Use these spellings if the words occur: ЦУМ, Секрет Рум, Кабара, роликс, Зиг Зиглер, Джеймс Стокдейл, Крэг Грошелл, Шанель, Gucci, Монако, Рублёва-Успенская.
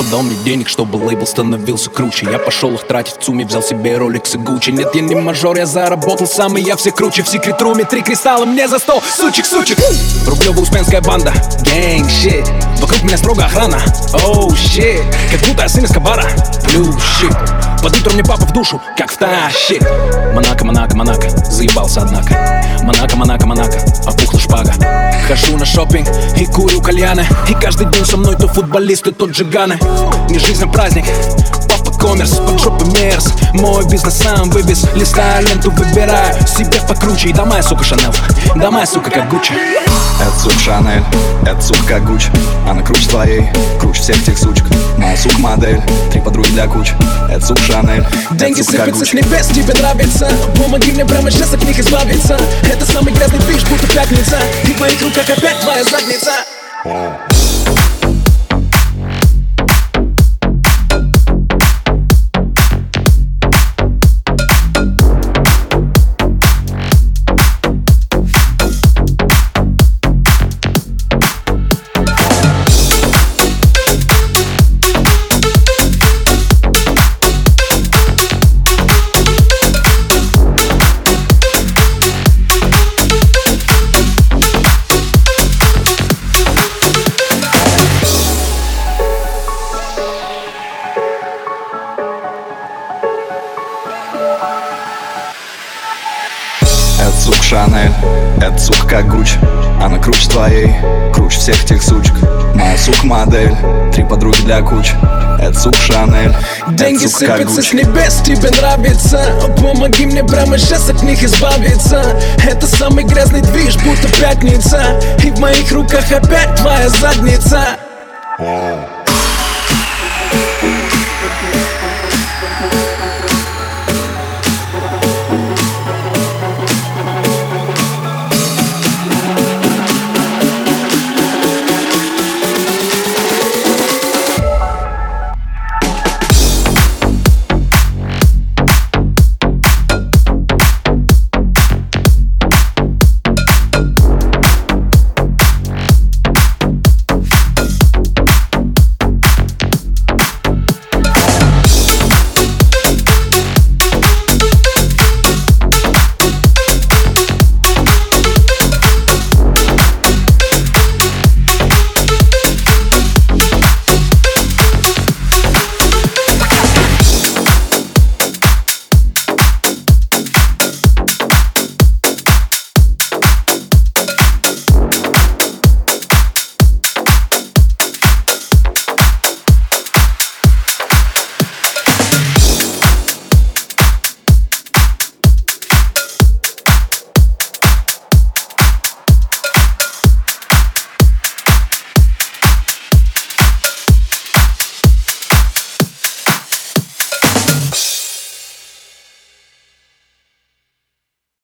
Папа дал мне денег, чтобы лейбл становился круче. Я пошел их тратить в ЦУМе, взял себе роликс и Gucci. Нет, я не мажор, я заработал сам, и я все круче. В секрет руме 3 кристалла мне за 100, сучек. Рублёва-Успенская банда, gang shit. Вокруг меня строго охрана, oh shit. Как будто я сын из Кабара, blue shit. Под утро мне папа в душу, как втащит. Монако, заебался однако. Монако, опухла шпага. Хожу на шоппинг и курю кальяны. И каждый день со мной то футболисты, то джиганы. Не жизнь, а праздник. Папа коммерс, под шопы мерз. Мой бизнес сам вывез. Листаю ленту, выбираю себе покруче. И домай, сука, Шанел, домай, сука, как Гуччи. Это сука Шанель, это сука как Гуччи. Она круче твоей, круче всех тех сучек. Моя сука модель, 3 подруги для куч. Это сука Шанель, деньги сыпятся с небес, тебе нравится. Помоги мне прямо сейчас от них избавиться. Это самый грязный бич, будто пятница. И в моих руках опять твоя задница. Это сука Шанель, это сука как Гуччи. Она круче твоей, круче всех тех сучек. Моя сука модель, 3 подруги для куч. Это сука Шанель, деньги сыпятся с небес, тебе нравится. Помоги мне прямо сейчас от них избавиться. Это самый грязный движ, будто пятница. И в моих руках опять твоя задница.